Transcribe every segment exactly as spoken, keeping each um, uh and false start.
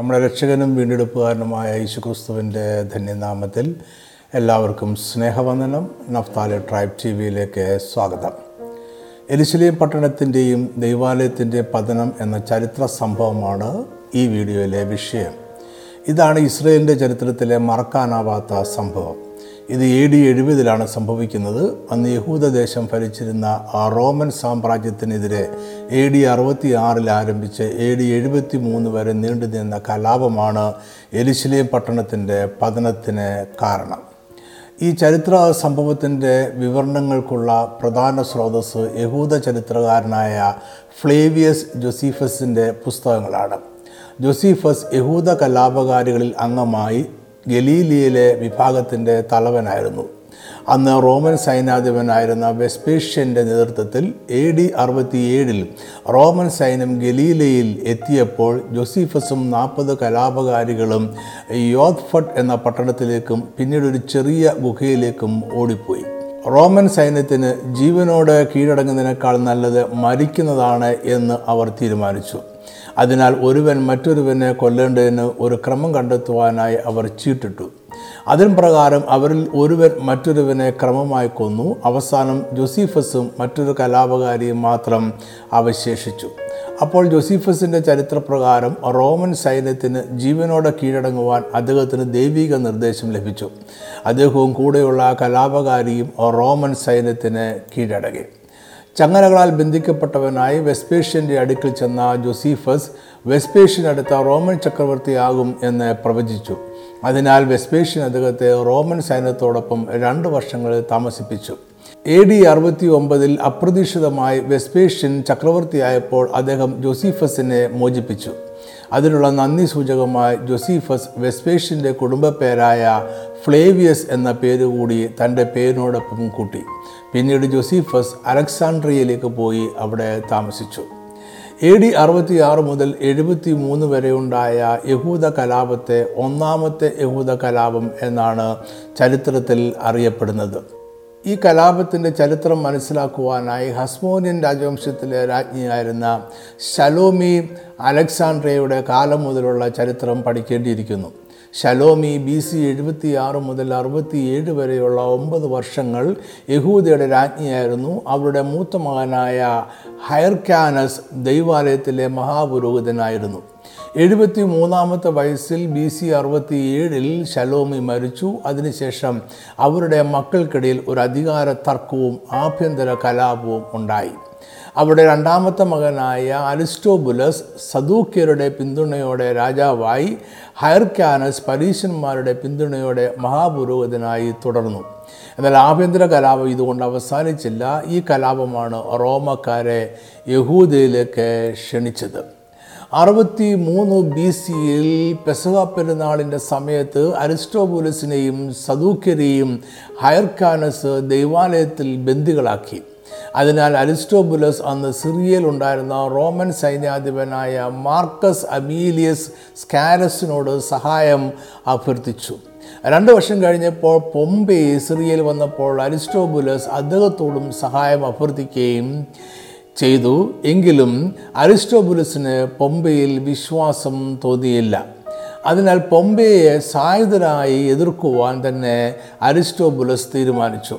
നമ്മുടെ രക്ഷകനും വീണ്ടെടുപ്പുകാരനുമായ യേശുക്രിസ്തുവിൻ്റെ ധന്യനാമത്തിൽ എല്ലാവർക്കും സ്നേഹവന്ദനം. നഫ്താലി ടൈം ടി വിയിലേക്ക് സ്വാഗതം. എലിശലേം പട്ടണത്തിൻ്റെയും ദൈവാലയത്തിൻ്റെ പതനം എന്ന ചരിത്ര സംഭവമാണ് ഈ വീഡിയോയിലെ വിഷയം. ഇതാണ് ഇസ്രയേലിൻ്റെ ചരിത്രത്തിലെ മറക്കാനാവാത്ത സംഭവം. ഇത് എ ഡി എഴുപതിലാണ് സംഭവിക്കുന്നത്. അന്ന് യഹൂദദേശം ഭരിച്ചിരുന്ന ആ റോമൻ സാമ്രാജ്യത്തിനെതിരെ എ ഡി അറുപത്തി ആറിൽ ആരംഭിച്ച് എ ഡി എഴുപത്തി മൂന്ന് വരെ നീണ്ടു നിന്ന കലാപമാണ് എലിശലേം പട്ടണത്തിൻ്റെ പതനത്തിന് കാരണം. ഈ ചരിത്ര സംഭവത്തിൻ്റെ വിവരണങ്ങൾക്കുള്ള പ്രധാന സ്രോതസ്സ് യഹൂദ ചരിത്രകാരനായ ഫ്ലേവിയസ് ജോസീഫസിൻ്റെ പുസ്തകങ്ങളാണ്. ജോസീഫസ് യഹൂദ കലാപകാരികളിൽ അംഗമായി ഗലീലിയിലെ വിഭാഗത്തിൻ്റെ തലവനായിരുന്നു. അന്ന് റോമൻ സൈന്യാധിപനായിരുന്ന വെസ്പേഷ്യൻ്റെ നേതൃത്വത്തിൽ എ ഡി അറുപത്തിയേഴിൽ റോമൻ സൈന്യം ഗലീലയിൽ എത്തിയപ്പോൾ ജോസീഫസും നാൽപ്പത് കലാപകാരികളും യോത്ഫട്ട് എന്ന പട്ടണത്തിലേക്കും പിന്നീട് ഒരു ചെറിയ ഗുഹയിലേക്കും ഓടിപ്പോയി. റോമൻ സൈന്യത്തിന് ജീവനോടെ കീഴടങ്ങുന്നതിനേക്കാൾ നല്ലത് മരിക്കുന്നതാണ് എന്ന് അവർ തീരുമാനിച്ചു. അതിനാൽ ഒരുവൻ മറ്റൊരുവനെ കൊല്ലേണ്ടതിന് ഒരു ക്രമം കണ്ടെത്തുവാനായി അവർ ചീട്ടിട്ടു. അതിൻ പ്രകാരം അവരിൽ ഒരുവൻ മറ്റൊരുവനെ ക്രമമായി കൊന്നു. അവസാനം ജോസീഫസും മറ്റൊരു കലാപകാരിയും മാത്രം അവശേഷിച്ചു. അപ്പോൾ ജോസീഫസിൻ്റെ ചരിത്രപ്രകാരം റോമൻ സൈന്യത്തിന് ജീവനോടെ കീഴടങ്ങുവാൻ അദ്ദേഹത്തിന് ദൈവിക നിർദ്ദേശം ലഭിച്ചു. അദ്ദേഹവും കൂടെയുള്ള കലാപകാരിയും റോമൻ സൈന്യത്തിന് കീഴടങ്ങി. ചങ്ങലകളാൽ ബന്ധിക്കപ്പെട്ടവനായി വെസ്പേഷ്യൻ്റെ അടുക്കൽ ചെന്ന ജോസീഫസ് വെസ്പേഷ്യൻ അടുത്ത റോമൻ ചക്രവർത്തിയാകും എന്ന് പ്രവചിച്ചു. അതിനാൽ വെസ്പേഷ്യൻ അദ്ദേഹത്തെ റോമൻ സൈന്യത്തോടൊപ്പം രണ്ട് വർഷങ്ങളിൽ താമസിപ്പിച്ചു. എ ഡി അറുപത്തി ഒമ്പതിൽ അപ്രതീക്ഷിതമായി വെസ്പേഷ്യൻ ചക്രവർത്തിയായപ്പോൾ അദ്ദേഹം ജോസീഫസിനെ മോചിപ്പിച്ചു. അതിനുള്ള നന്ദി സൂചകമായി ജോസീഫസ് വെസ്പേഷ്യൻ്റെ കുടുംബ പേരായ ഫ്ലേവിയസ് എന്ന പേരുകൂടി തൻ്റെ പേരിനോടൊപ്പം കൂട്ടി. പിന്നീട് ജോസീഫസ് അലക്സാൻഡ്രിയയിലേക്ക് പോയി അവിടെ താമസിച്ചു. എ ഡി അറുപത്തി ആറ് മുതൽ എഴുപത്തി മൂന്ന് വരെ ഉണ്ടായ യഹൂദ കലാപത്തെ ഒന്നാമത്തെ യഹൂദ കലാപം എന്നാണ് ചരിത്രത്തിൽ അറിയപ്പെടുന്നത്. ഈ കലാപത്തിൻ്റെ ചരിത്രം മനസ്സിലാക്കുവാനായി ഹസ്മോനിയൻ രാജവംശത്തിലെ രാജ്ഞിയായിരുന്ന ഷലോമി അലക്സാൻഡ്രിയയുടെ കാലം മുതലുള്ള ചരിത്രം പഠിക്കേണ്ടിയിരിക്കുന്നു. ഷലോമി ബി സി എഴുപത്തി ആറ് മുതൽ അറുപത്തിയേഴ് വരെയുള്ള ഒമ്പത് വർഷങ്ങൾ യഹൂദയുടെ രാജ്ഞിയായിരുന്നു. അവരുടെ മൂത്ത മകനായ ഹയർക്കാനസ് ദൈവാലയത്തിലെ മഹാപുരോഹിതനായിരുന്നു. എഴുപത്തി മൂന്നാമത്തെ വയസ്സിൽ ബി സി അറുപത്തി ഏഴിൽ ഷലോമി മരിച്ചു. അതിനുശേഷം അവരുടെ മക്കൾക്കിടയിൽ ഒരു അധികാര തർക്കവും ആഭ്യന്തര കലാപവും ഉണ്ടായി. അവരുടെ രണ്ടാമത്തെ മകനായ അരിസ്റ്റോബുലസ് സദൂക്യരുടെ പിന്തുണയോടെ രാജാവായി. ഹയർക്കാനസ് പരീശന്മാരുടെ പിന്തുണയോടെ മഹാപുരോഹിതനായി തുടർന്നു. എന്നാൽ ആഭ്യന്തര കലാപം ഇതുകൊണ്ട് അവസാനിച്ചില്ല. ഈ കലാപമാണ് റോമക്കാരെ യഹൂദയിലേക്ക് ക്ഷണിച്ചത്. അറുപത്തി മൂന്ന് ബി സിയിൽ പെസഹ പെരുന്നാളിൻ്റെ സമയത്ത് അരിസ്റ്റോബുലസിനെയും സദൂക്യരെയും ഹയർക്കാനസ് ദൈവാലയത്തിൽ ബന്ദികളാക്കി. അതിനാൽ അരിസ്റ്റോബുലസ് അന്ന് സിറിയയിൽ ഉണ്ടായിരുന്ന റോമൻ സൈന്യാധിപനായ മാർക്കസ് അബീലിയസ് സ്കാരസിനോട് സഹായം അഭ്യർത്ഥിച്ചു. രണ്ടു വർഷം കഴിഞ്ഞപ്പോൾ പോംപെ സിറിയയിൽ വന്നപ്പോൾ അരിസ്റ്റോബുലസ് അദ്ദേഹത്തോടും സഹായം അഭ്യർത്ഥിക്കുകയും ചെയ്തു. എങ്കിലും അരിസ്റ്റോബുലസിന് പോംപെയിൽ വിശ്വാസം തോന്നിയില്ല. അതിനാൽ പോംപെയെ സായുധരായി എതിർക്കുവാൻ തന്നെ അരിസ്റ്റോബുലസ് തീരുമാനിച്ചു.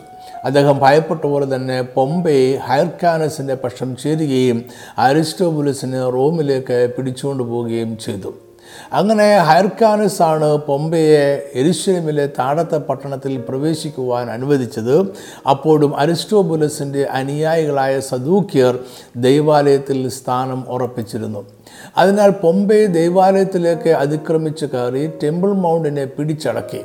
അദ്ദേഹം ഭയപ്പെട്ട പോലെ തന്നെ പോംപെ ഹയർക്കാനസിൻ്റെ പക്ഷം ചേരുകയും അരിസ്റ്റോബുലസിനെ റോമിലേക്ക് പിടിച്ചുകൊണ്ടു പോവുകയും ചെയ്തു. അങ്ങനെ ഹയർക്കാനസാണ് പോംപെയെ എരുശലേമിലെ താഴത്തെ പട്ടണത്തിൽ പ്രവേശിക്കുവാൻ അനുവദിച്ചത്. അപ്പോഴും അരിസ്റ്റോബുലസിൻ്റെ അനുയായികളായ സദൂക്യർ ദൈവാലയത്തിൽ സ്ഥാനം ഉറപ്പിച്ചിരുന്നു. അതിനാൽ പോംപെ ദൈവാലയത്തിലേക്ക് അതിക്രമിച്ച് കയറി ടെമ്പിൾ മൗണ്ടിനെ പിടിച്ചടക്കി.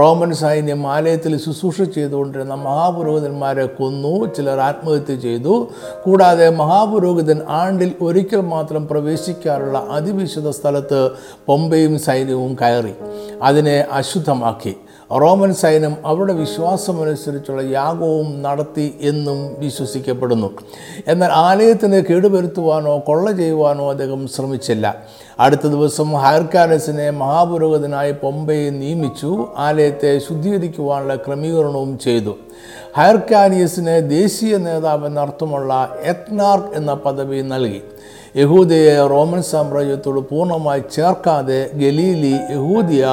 റോമൻ സൈന്യം ആലയത്തിൽ ശുശ്രൂഷ ചെയ്തുകൊണ്ടിരുന്ന മഹാപുരോഹിതന്മാരെ കൊന്നു. ചിലർ ആത്മഹത്യ ചെയ്തു. കൂടാതെ മഹാപുരോഹിതൻ ആണ്ടിൽ ഒരിക്കൽ മാത്രം പ്രവേശിക്കാറുള്ള അതിവിശുദ്ധ സ്ഥലത്ത് പോംപെയും സൈന്യവും കയറി അതിനെ അശുദ്ധമാക്കി. റോമൻ സൈന്യം അവരുടെ വിശ്വാസമനുസരിച്ചുള്ള യാഗവും നടത്തി എന്നും വിശ്വസിക്കപ്പെടുന്നു. എന്നാൽ ആലയത്തിന് കേടുവരുത്തുവാനോ കൊള്ള ചെയ്യുവാനോ അദ്ദേഹം ശ്രമിച്ചില്ല. അടുത്ത ദിവസം ഹയർക്കാനസിനെ മഹാപുരോഹിതനായി പോംപെയെ നിയമിച്ചു. ആലയത്തെ ശുദ്ധീകരിക്കുവാനുള്ള ക്രമീകരണവും ചെയ്തു. ഹയർക്കാനിയസിനെ ദേശീയ നേതാവെന്നർത്ഥമുള്ള എത്നാർക്ക് എന്ന പദവി നൽകി. യഹൂദയെ റോമൻ സാമ്രാജ്യത്തോട് പൂർണ്ണമായി ചേർക്കാതെ ഗലീലി, യഹൂദിയ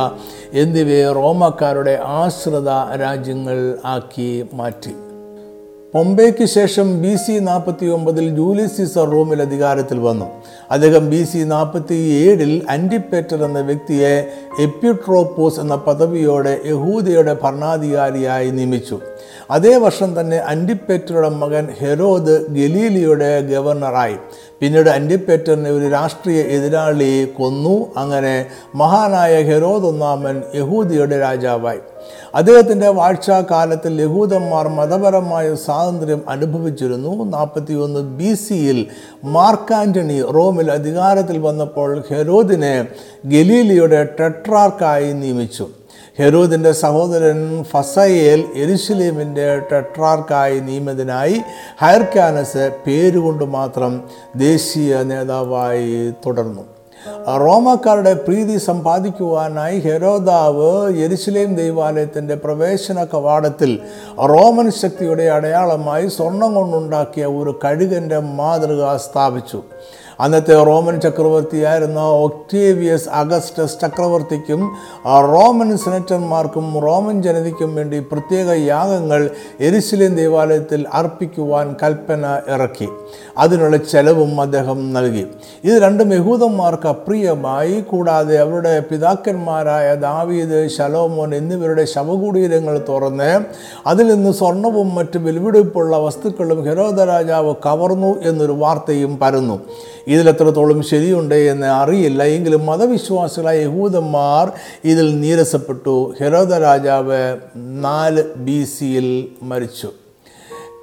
എന്നിവയെ റോമക്കാരുടെ ആശ്രിത രാജ്യങ്ങൾ ആക്കി മാറ്റി. പോംപെയ്ക്ക് ശേഷം ബി സി നാൽപ്പത്തി ഒമ്പതിൽ ജൂലിയസ് സീസർ റോമിൽ അധികാരത്തിൽ വന്നു. അദ്ദേഹം ബി സി നാൽപ്പത്തി ഏഴിൽ അൻഡിപ്പേറ്റർ എന്ന വ്യക്തിയെ എപ്പിട്രോപ്പോസ് എന്ന പദവിയോടെ യഹൂദയുടെ ഭരണാധികാരിയായി നിയമിച്ചു. അതേ വർഷം തന്നെ അൻഡിപ്പേറ്ററുടെ മകൻ ഹെരോദ് ഗലീലിയുടെ ഗവർണറായി. പിന്നീട് അന്റിപ്പേറ്ററിനെ ഒരു രാഷ്ട്രീയ എതിരാളി കൊന്നു. അങ്ങനെ മഹാനായ ഹെരോദ് ഒന്നാമൻ യഹൂദിയുടെ രാജാവായി. അദ്ദേഹത്തിൻ്റെ വാഴ്ചാകാലത്തിൽ യഹൂദന്മാർ മതപരമായ സ്വാതന്ത്ര്യം അനുഭവിച്ചിരുന്നു. നാൽപ്പത്തി ഒന്ന് ബി സിയിൽ മാർക്കാന്റണി റോമിൽ അധികാരത്തിൽ വന്നപ്പോൾ ഹെരോദിനെ ഗലീലിയുടെ ടെട്രാർക്കായി നിയമിച്ചു. ഹെരോദിൻ്റെ സഹോദരൻ ഫസയേൽ എരുശലേമിൻ്റെ ടെട്രാർക്കായി നിയമിതനായി. ഹയർക്കാനസ് പേരുകൊണ്ട് മാത്രം ദേശീയ നേതാവായി തുടർന്നു. റോമക്കാരുടെ പ്രീതി സമ്പാദിക്കുവാനായി ഹെരോദാവ് യെരുശലേം ദൈവാലയത്തിൻ്റെ പ്രവേശന കവാടത്തിൽ റോമൻ ശക്തിയുടെ അടയാളമായി സ്വർണം കൊണ്ടുണ്ടാക്കിയ ഒരു കഴുകൻ്റെ മാതൃക സ്ഥാപിച്ചു. അന്നത്തെ റോമൻ ചക്രവർത്തിയായിരുന്ന ഒക്ടേവിയസ് അഗസ്റ്റസ് ചക്രവർത്തിക്കും റോമൻ സെനറ്റന്മാർക്കും റോമൻ ജനതയ്ക്കും വേണ്ടി പ്രത്യേക യാഗങ്ങൾ യെരുശലേം ദേവാലയത്തിൽ അർപ്പിക്കുവാൻ കൽപ്പന ഇറക്കി. അതിനുള്ള ചെലവും അദ്ദേഹം നൽകി. ഇത് രണ്ടും യഹൂദന്മാർക്ക് അപ്രിയമായി. കൂടാതെ അവരുടെ പിതാക്കന്മാരായ ദാവീദ്, ശലോമോൻ എന്നിവരുടെ ശവകുടീരങ്ങൾ തുറന്ന് അതിൽ നിന്ന് സ്വർണവും മറ്റ് വിലപിടിപ്പുള്ള വസ്തുക്കളും ഹെരോദ രാജാവ് കവർന്നു എന്നൊരു വാർത്തയും പരന്നു. ഇതിലെത്രത്തോളം ശരിയുണ്ട് എന്ന് അറിയില്ല. എങ്കിലും മതവിശ്വാസികളായ യഹൂദന്മാർ ഇതിൽ നീരസപ്പെട്ടു. ഹെരോദ രാജാവ് നാല് ബി സിയിൽ മരിച്ചു.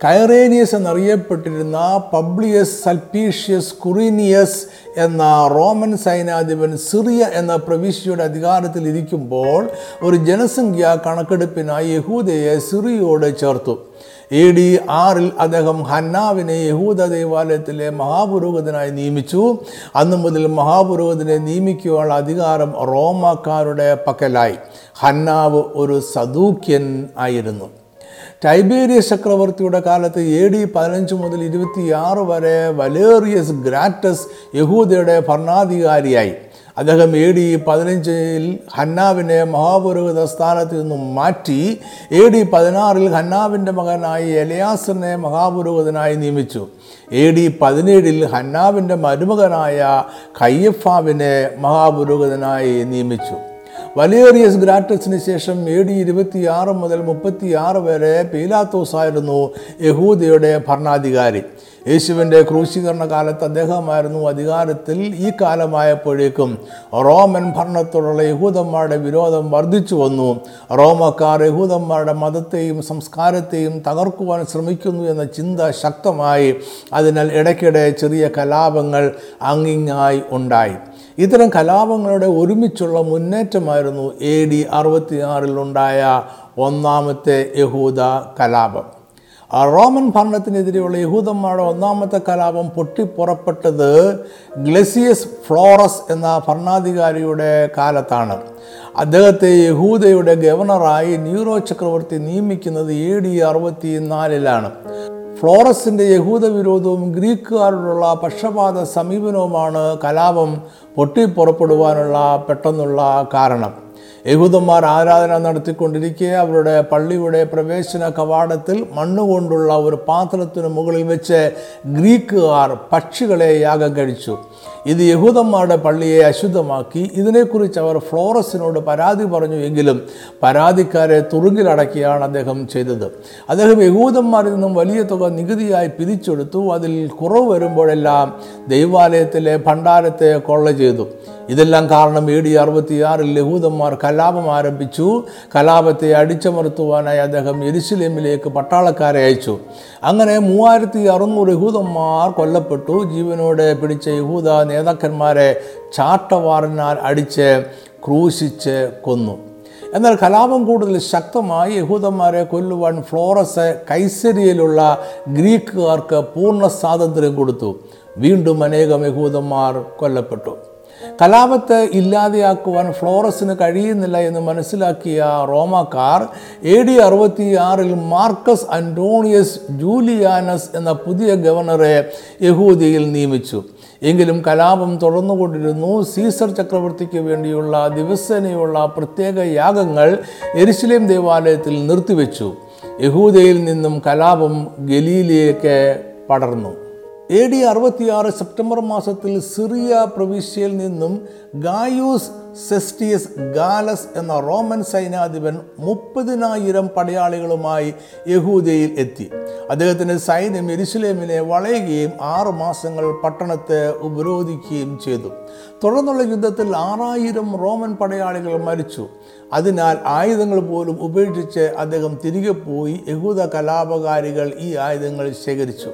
കൈറേനിയസ് എന്നറിയപ്പെട്ടിരുന്ന പബ്ലിയസ് സൽപ്പീഷ്യസ് കുറീനിയസ് എന്ന റോമൻ സൈന്യാധിപൻ സിറിയ എന്ന പ്രവിശ്യയുടെ അധികാരത്തിൽ ഇരിക്കുമ്പോൾ ഒരു ജനസംഖ്യാ കണക്കെടുപ്പിനായി യഹൂദയെ സിറിയയോട് ചേർത്തു. എ ഡി ആറിൽ അദ്ദേഹം ഹന്നാവിനെ യഹൂദ ദേവാലയത്തിലെ മഹാപുരോഹിതനായി നിയമിച്ചു. അന്നു മുതൽ മഹാപുരോഹിതനെ നിയമിക്കുവാനുള്ള അധികാരം റോമാക്കാരുടെ പക്കലായി. ഹന്നാവ് ഒരു സദൂക്യൻ ആയിരുന്നു. ടൈബേരിയസ് ചക്രവർത്തിയുടെ കാലത്ത് എ ഡി പതിനഞ്ച് മുതൽ ഇരുപത്തിയാറ് വരെ വലേറിയസ് ഗ്രാറ്റസ് യഹൂദയുടെ ഭരണാധികാരിയായി. അദ്ദേഹം എ ഡി പതിനഞ്ചിൽ ഹന്നാവിനെ മഹാപുരോഹിത സ്ഥാനത്ത് നിന്നും മാറ്റി. എ ഡി പതിനാറിൽ ഹന്നാവിൻ്റെ മകനായി എലിയാസറിനെ മഹാപുരോഹിതനായി നിയമിച്ചു. എ ഡി പതിനേഴിൽ ഹന്നാവിൻ്റെ മരുമകനായ കയ്യഫാവിനെ മഹാപുരോഹിതനായി നിയമിച്ചു. വലേറിയസ് ഗ്രാറ്റസിന് ശേഷം എ ഡി ഇരുപത്തിയാറ് മുതൽ മുപ്പത്തിയാറ് വരെ പീലാത്തോസായിരുന്നു യഹൂദയുടെ ഭരണാധികാരി. യേശുവിൻ്റെ ക്രൂശീകരണ കാലത്ത് അദ്ദേഹമായിരുന്നു അധികാരത്തിൽ. ഈ കാലമായപ്പോഴേക്കും റോമൻ ഭരണത്തോടുള്ള യഹൂദന്മാരുടെ വിരോധം വർദ്ധിച്ചു വന്നു. റോമക്കാർ യഹൂദന്മാരുടെ മതത്തെയും സംസ്കാരത്തെയും തകർക്കുവാൻ ശ്രമിക്കുന്നു എന്ന ചിന്ത ശക്തമായി. അതിനാൽ ഇടയ്ക്കിടെ ചെറിയ കലാപങ്ങൾ അങ്ങിങ്ങായി ഉണ്ടായി. ഇത്തരം കലാപങ്ങളുടെ ഒരുമിച്ചുള്ള മുന്നേറ്റമായിരുന്നു എ ഡി അറുപത്തിയാറിലുണ്ടായ ഒന്നാമത്തെ യഹൂദ കലാപം. റോമൻ ഭരണത്തിനെതിരെയുള്ള യഹൂദന്മാരുടെ ഒന്നാമത്തെ കലാപം പൊട്ടിപ്പുറപ്പെട്ടത് ഗ്ലസിയസ് ഫ്ലോറസ് എന്ന ഭരണാധികാരിയുടെ കാലത്താണ്. അദ്ദേഹത്തെ യഹൂദയുടെ ഗവർണറായി ന്യൂറോ ചക്രവർത്തി നിയമിക്കുന്നത് എ ഡി അറുപത്തിനാലിലാണ്. ഫ്ലോറസിൻ്റെ യഹൂദവിരോധവും ഗ്രീക്കുകാരോടുള്ള പക്ഷപാത സമീപനവുമാണ് കലാപം പൊട്ടിപ്പുറപ്പെടുവാനുള്ള പെട്ടെന്നുള്ള കാരണം. യഹൂദന്മാർ ആരാധന നടത്തിക്കൊണ്ടിരിക്കെ അവരുടെ പള്ളിയുടെ പ്രവേശന കവാടത്തിൽ മണ്ണുകൊണ്ടുള്ള ഒരു പാത്രത്തിനു മുകളിൽ വെച്ച് ഗ്രീക്കുകാർ പക്ഷികളെ യാഗം കഴിച്ചു. ഇത് യഹൂദന്മാരുടെ പള്ളിയെ അശുദ്ധമാക്കി. ഇതിനെക്കുറിച്ച് അവർ ഫ്ലോറസിനോട് പരാതി പറഞ്ഞു. എങ്കിലും പരാതിക്കാരെ തുറുങ്കിലടക്കിയാണ് അദ്ദേഹം ചെയ്തത്. അദ്ദേഹം യഹൂദന്മാരിൽ നിന്നും വലിയ തുക നികുതിയായി പിരിച്ചെടുത്തു. അതിൽ കുറവ് വരുമ്പോഴെല്ലാം ദൈവാലയത്തിലെ ഭണ്ഡാരത്തെ കൊള്ള ചെയ്തു. ഇതെല്ലാം കാരണം എ ഡി അറുപത്തിയാറിൽ യഹൂദന്മാർ കലാപം ആരംഭിച്ചു. കലാപത്തെ അടിച്ചമർത്തുവാനായി അദ്ദേഹം യെരുശലേമിലേക്ക് പട്ടാളക്കാരെ അയച്ചു. അങ്ങനെ മൂവായിരത്തി അറുന്നൂറ് യഹൂദന്മാർ കൊല്ലപ്പെട്ടു. ജീവനോടെ പിടിച്ച യഹൂദ നേതാക്കന്മാരെ ചാട്ടവാറിനാൽ അടിച്ച് ക്രൂശിച്ച് കൊന്നു. എന്നാൽ കലാപം കൂടുതൽ ശക്തമായി. യഹൂദന്മാരെ കൊല്ലുവാൻ ഫ്ലോറസ് കൈസരിയയിലുള്ള ഗ്രീക്കുകാർക്ക് പൂർണ്ണ സ്വാതന്ത്ര്യം കൊടുത്തു. വീണ്ടും അനേകം യഹൂദന്മാർ കൊല്ലപ്പെട്ടു. കലാപത്തെ ഇല്ലാതെയാക്കുവാൻ ഫ്ലോറസിന് കഴിയുന്നില്ല എന്ന് മനസ്സിലാക്കിയ റോമാക്കാർ എ ഡി അറുപത്തിയാറിൽ മാർക്കസ് അന്റോണിയസ് ജൂലിയാനസ് എന്ന പുതിയ ഗവർണറെ യഹൂദിയിൽ നിയമിച്ചു. എങ്കിലും കലാപം തുടർന്നുകൊണ്ടിരുന്നു. സീസർ ചക്രവർത്തിക്ക് വേണ്ടിയുള്ള ദിവസേനയുള്ള പ്രത്യേക യാഗങ്ങൾ യെരുശലേം ദേവാലയത്തിൽ നിർത്തിവെച്ചു. യഹൂദയിൽ നിന്നും കലാപം ഗലീലിയേക്ക് പടർന്നു. എ ഡി അറുപത്തിയാറ് സെപ്റ്റംബർ മാസത്തിൽ സിറിയ പ്രവിശ്യയിൽ നിന്നും ഗായൂസ് സെസ്റ്റിയസ് ഗാലസ് എന്ന റോമൻ സൈന്യാധിപൻ മുപ്പതിനായിരം പടയാളികളുമായി യഹൂദയിൽ എത്തി. അദ്ദേഹത്തിൻ്റെ സൈന്യം യെരുശലേമിനെ വളയുകയും ആറു മാസങ്ങൾ പട്ടണത്തെ ഉപരോധിക്കുകയും ചെയ്തു. തുടർന്നുള്ള യുദ്ധത്തിൽ ആറായിരം റോമൻ പടയാളികൾ മരിച്ചു. അതിനാൽ ആയുധങ്ങൾ പോലും ഉപേക്ഷിച്ച് അദ്ദേഹം തിരികെ പോയി. യഹൂദ കലാപകാരികൾ ഈ ആയുധങ്ങൾ ശേഖരിച്ചു.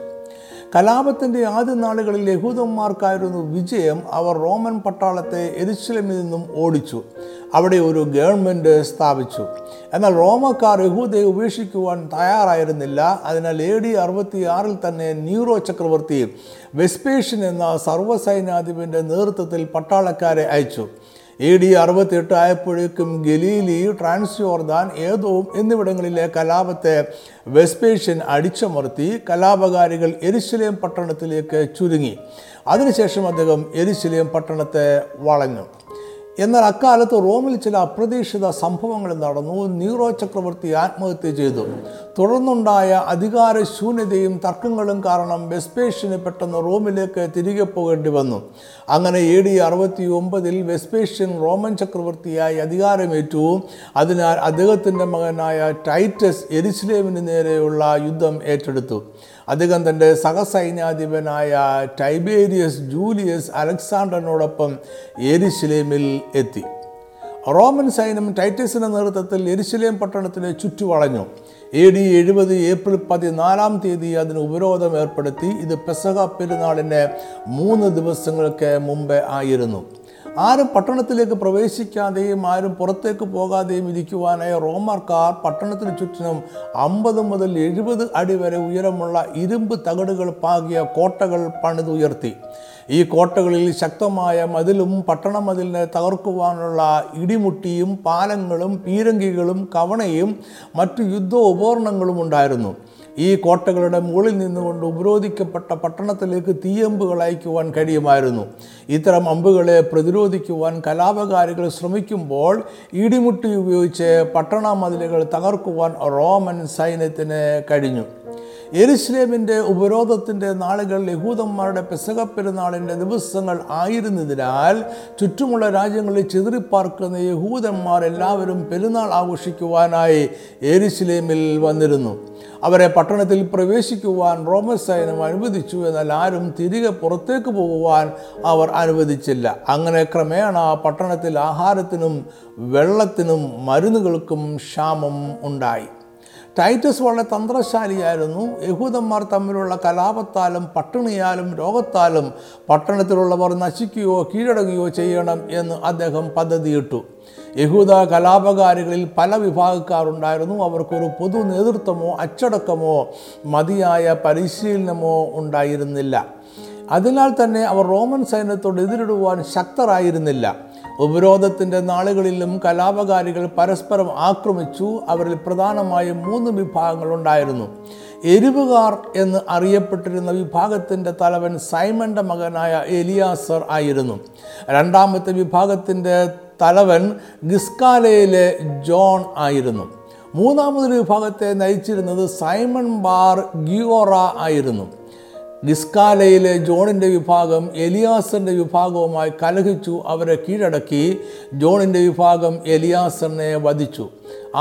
കലാപത്തിൻ്റെ ആദ്യ നാളുകളിൽ യഹൂദന്മാർക്കായിരുന്നു വിജയം. അവർ റോമൻ പട്ടാളത്തെ യെരുശലേമിൽ നിന്നും ഓടിച്ചു. അവിടെ ഒരു ഗവൺമെൻറ് സ്ഥാപിച്ചു. എന്നാൽ റോമക്കാർ യഹൂദയെ ഉപേക്ഷിക്കുവാൻ തയ്യാറായിരുന്നില്ല. അതിനാൽ എ ഡി അറുപത്തി ആറിൽ തന്നെ ന്യൂറോ ചക്രവർത്തി വെസ്പേഷ്യൻ എന്ന സർവ്വസൈന്യാധിപൻ്റെ നേതൃത്വത്തിൽ പട്ടാളക്കാരെ അയച്ചു. എ ഡി അറുപത്തി എട്ട് ആയപ്പോഴേക്കും ഗലീലി, ട്രാൻസ്യോർദാൻ, ഏദോം എന്നിവിടങ്ങളിലെ കലാപത്തെ വെസ്പേഷ്യൻ അടിച്ചമർത്തി. കലാപകാരികൾ യെരുശലേം പട്ടണത്തിലേക്ക് ചുരുങ്ങി. അതിനുശേഷം അദ്ദേഹം യെരുശലേം പട്ടണത്തെ വളഞ്ഞു. എന്നാൽ അക്കാലത്ത് റോമിൽ ചില അപ്രതീക്ഷിത സംഭവങ്ങൾ നടന്നു. നീറോ ചക്രവർത്തി ആത്മഹത്യ ചെയ്തു. തുടർന്നുണ്ടായ അധികാരശൂന്യതയും തർക്കങ്ങളും കാരണം വെസ്പേഷ്യന് പെട്ടെന്ന് റോമിലേക്ക് തിരികെ പോകേണ്ടി വന്നു. അങ്ങനെ എ ഡി അറുപത്തി ഒമ്പതിൽ വെസ്പേഷ്യൻ റോമൻ ചക്രവർത്തിയായി അധികാരമേറ്റു. അതിനാൽ അദ്ദേഹത്തിൻ്റെ മകനായ ടൈറ്റസ് യെരുശലേമിന് നേരെയുള്ള യുദ്ധം ഏറ്റെടുത്തു. അദ്ദേഹം തൻ്റെ സഹസൈന്യാധിപനായ ടൈബേരിയസ് ജൂലിയസ് അലക്സാണ്ടറിനോടൊപ്പം യെരുശലേമിൽ എത്തി. റോമൻ സൈന്യം ടൈറ്റസിൻ്റെ നേതൃത്വത്തിൽ യെരുശലേം പട്ടണത്തിന് ചുറ്റുവളഞ്ഞു. എ ഡി എഴുപത് ഏപ്രിൽ പതിനാലാം തീയതി അതിന് ഉപരോധം ഏർപ്പെടുത്തി. ഇത് പെസഹ പെരുന്നാളിന് മൂന്ന് ദിവസങ്ങൾക്ക് മുമ്പ് ആയിരുന്നു. ആരും പട്ടണത്തിലേക്ക് പ്രവേശിക്കാതെയും ആരും പുറത്തേക്ക് പോകാതെയും ഇരിക്കുവാനായി റോമക്കാർ പട്ടണത്തിന് ചുറ്റിനും അമ്പത് മുതൽ എഴുപത് അടി വരെ ഉയരമുള്ള ഇരുമ്പ് തകടുകൾ പാകിയ കോട്ടകൾ പണിതുയർത്തി. ഈ കോട്ടകളിൽ ശക്തമായ മതിലും പട്ടണ മതിലിനെ തകർക്കുവാനുള്ള ഇടിമുട്ടിയും പാലങ്ങളും പീരങ്കികളും കവണയും മറ്റു യുദ്ധോപകരണങ്ങളും ഉണ്ടായിരുന്നു. ഈ കോട്ടകളുടെ മുകളിൽ നിന്നുകൊണ്ട് ഉപരോധിക്കപ്പെട്ട പട്ടണത്തിലേക്ക് തീയമ്പുകൾ അയക്കുവാൻ കഴിയുമായിരുന്നു. ഇത്തരം അമ്പുകളെ പ്രതിരോധിക്കുവാൻ കലാപകാരികൾ ശ്രമിക്കുമ്പോൾ ഇടിമുട്ടി ഉപയോഗിച്ച് പട്ടണ മതിലുകൾ തകർക്കുവാൻ റോമൻ സൈന്യത്തിന് കഴിഞ്ഞു. യെരുശലേമിൻ്റെ ഉപരോധത്തിൻ്റെ നാളുകൾ യഹൂദന്മാരുടെ പെസഹ പെരുന്നാളിൻ്റെ ദിവസങ്ങൾ ആയിരുന്നതിനാൽ ചുറ്റുമുള്ള രാജ്യങ്ങളിൽ ചിതറിപ്പാർക്കുന്ന യഹൂദന്മാർ എല്ലാവരും പെരുന്നാൾ ആഘോഷിക്കുവാനായി യെരുശലേമിൽ വന്നിരുന്നു. അവരെ പട്ടണത്തിൽ പ്രവേശിക്കുവാൻ റോമൻ സൈന്യം അനുവദിച്ചു. എന്നാൽ ആരും തിരികെ പുറത്തേക്ക് പോകുവാൻ അവർ അനുവദിച്ചില്ല. അങ്ങനെ ക്രമേണ പട്ടണത്തിൽ ആഹാരത്തിനും വെള്ളത്തിനും മരുന്നുകൾക്കും ക്ഷാമം ഉണ്ടായി. ടൈറ്റസ് വളരെ തന്ത്രശാലിയായിരുന്നു. യഹൂദന്മാർ തമ്മിലുള്ള കലാപത്താലും പട്ടിണിയാലും രോഗത്താലും പട്ടണത്തിലുള്ളവർ നശിക്കുകയോ കീഴടങ്ങുകയോ ചെയ്യണം എന്ന് അദ്ദേഹം പദ്ധതിയിട്ടു. യഹൂദ കലാപകാരികളിൽ പല വിഭാഗക്കാരുണ്ടായിരുന്നു. അവർക്കൊരു പൊതു നേതൃത്വമോ അച്ചടക്കമോ മതിയായ പരിശീലനമോ ഉണ്ടായിരുന്നില്ല. അതിനാൽ തന്നെ അവർ റോമൻ സൈന്യത്തോട് എതിരിടുവാൻ ശക്തരായിരുന്നില്ല. ഉപരോധത്തിൻ്റെ നാളുകളിലും കലാപകാരികൾ പരസ്പരം ആക്രമിച്ചു. അവരിൽ പ്രധാനമായും മൂന്ന് വിഭാഗങ്ങളുണ്ടായിരുന്നു. എരിവുകാർ എന്ന് അറിയപ്പെട്ടിരുന്ന വിഭാഗത്തിൻ്റെ തലവൻ സൈമൻ്റെ മകനായ എലിയാസർ ആയിരുന്നു. രണ്ടാമത്തെ വിഭാഗത്തിൻ്റെ തലവൻ ഗിസ്കാലയിലെ ജോൺ ആയിരുന്നു. മൂന്നാമതൊരു വിഭാഗത്തെ നയിച്ചിരുന്നത് സൈമൺ ബാർ ഗിയോറ ആയിരുന്നു. ഗിസ്കാലയിലെ ജോണിൻ്റെ വിഭാഗം എലിയാസറിൻ്റെ വിഭാഗവുമായി കലഹിച്ചു. അവരെ കീഴടക്കി. ജോണിൻ്റെ വിഭാഗം എലിയാസറിനെ വധിച്ചു.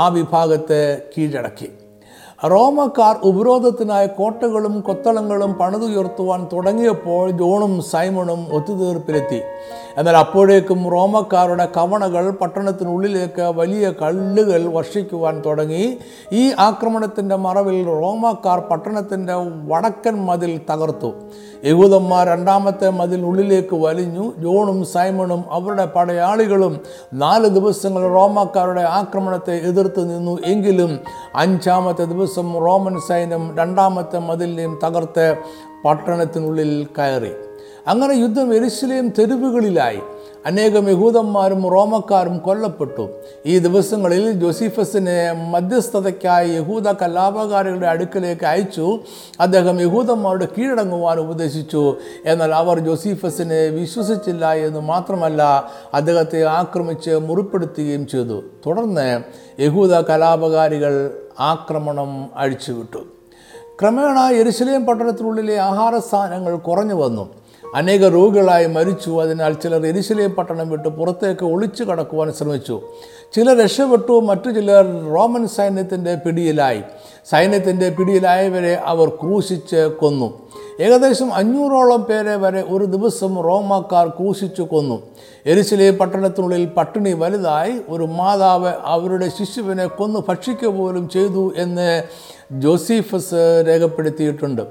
ആ വിഭാഗത്തെ കീഴടക്കി. റോമക്കാർ ഉപരോധത്തിനായി കോട്ടകളും കൊത്തളങ്ങളും പണിതുയർത്തുവാൻ തുടങ്ങിയപ്പോൾ ജോണും സൈമണും ഒത്തുതീർപ്പിലെത്തി. എന്നാൽ അപ്പോഴേക്കും റോമക്കാരുടെ കവണകൾ പട്ടണത്തിനുള്ളിലേക്ക് വലിയ കല്ലുകൾ വർഷിക്കുവാൻ തുടങ്ങി. ഈ ആക്രമണത്തിൻ്റെ മറവിൽ റോമക്കാർ പട്ടണത്തിൻ്റെ വടക്കൻ മതിൽ തകർത്തു. യഹൂദന്മാർ രണ്ടാമത്തെ മതിലിനുള്ളിലേക്ക് വലിഞ്ഞു. ജോണും സൈമണും അവരുടെ പടയാളികളും നാല് ദിവസങ്ങൾ റോമക്കാരുടെ ആക്രമണത്തെ എതിർത്ത് നിന്നു. എങ്കിലും അഞ്ചാമത്തെ ദിവസം റോമൻ സൈന്യം രണ്ടാമത്തെ മതിലിനെയും തകർത്ത് പട്ടണത്തിനുള്ളിൽ കയറി. അങ്ങനെ യുദ്ധം യെരുശലേം തെരുവുകളിലായി. അനേകം യഹൂദന്മാരും റോമക്കാരും കൊല്ലപ്പെട്ടു. ഈ ദിവസങ്ങളിൽ ജോസീഫസിനെ മധ്യസ്ഥതയ്ക്കായി യഹൂദ കലാപകാരികളുടെ അടുക്കലേക്ക് അയച്ചു. അദ്ദേഹം യഹൂദന്മാരുടെ കീഴടങ്ങുവാൻ ഉപദേശിച്ചു. എന്നാൽ അവർ ജോസീഫസിനെ വിശ്വസിച്ചില്ല എന്ന് മാത്രമല്ല, അദ്ദേഹത്തെ ആക്രമിച്ച് മുറിപ്പെടുത്തുകയും ചെയ്തു. തുടർന്ന് യഹൂദ കലാപകാരികൾ ആക്രമണം അഴിച്ചുവിട്ടു. ക്രമേണ യെരുശലേം പട്ടണത്തിനുള്ളിലെ ആഹാര സാധനങ്ങൾ കുറഞ്ഞു വന്നു. അനേക രോഗികളായി മരിച്ചു. അതിനാൽ ചിലർ യെരുശലേം പട്ടണം വിട്ട് പുറത്തേക്ക് ഒളിച്ചു കടക്കുവാൻ ശ്രമിച്ചു. ചിലർ രക്ഷപ്പെട്ടു, മറ്റു ചിലർ റോമൻ സൈന്യത്തിൻ്റെ പിടിയിലായി. സൈന്യത്തിൻ്റെ പിടിയിലായവരെ അവർ ക്രൂശിച്ച് കൊന്നു. ഏകദേശം അഞ്ഞൂറോളം പേരെ വരെ ഒരു ദിവസം റോമാക്കാർ ക്രൂശിച്ചു കൊന്നു. യെരുശലേം പട്ടണത്തിനുള്ളിൽ പട്ടിണി വലുതായി. ഒരു മാതാവ് അവരുടെ ശിശുവിനെ കൊന്നു ഭക്ഷിക്കുക പോലും ചെയ്തു എന്ന് ജോസീഫസ് രേഖപ്പെടുത്തിയിട്ടുണ്ട്.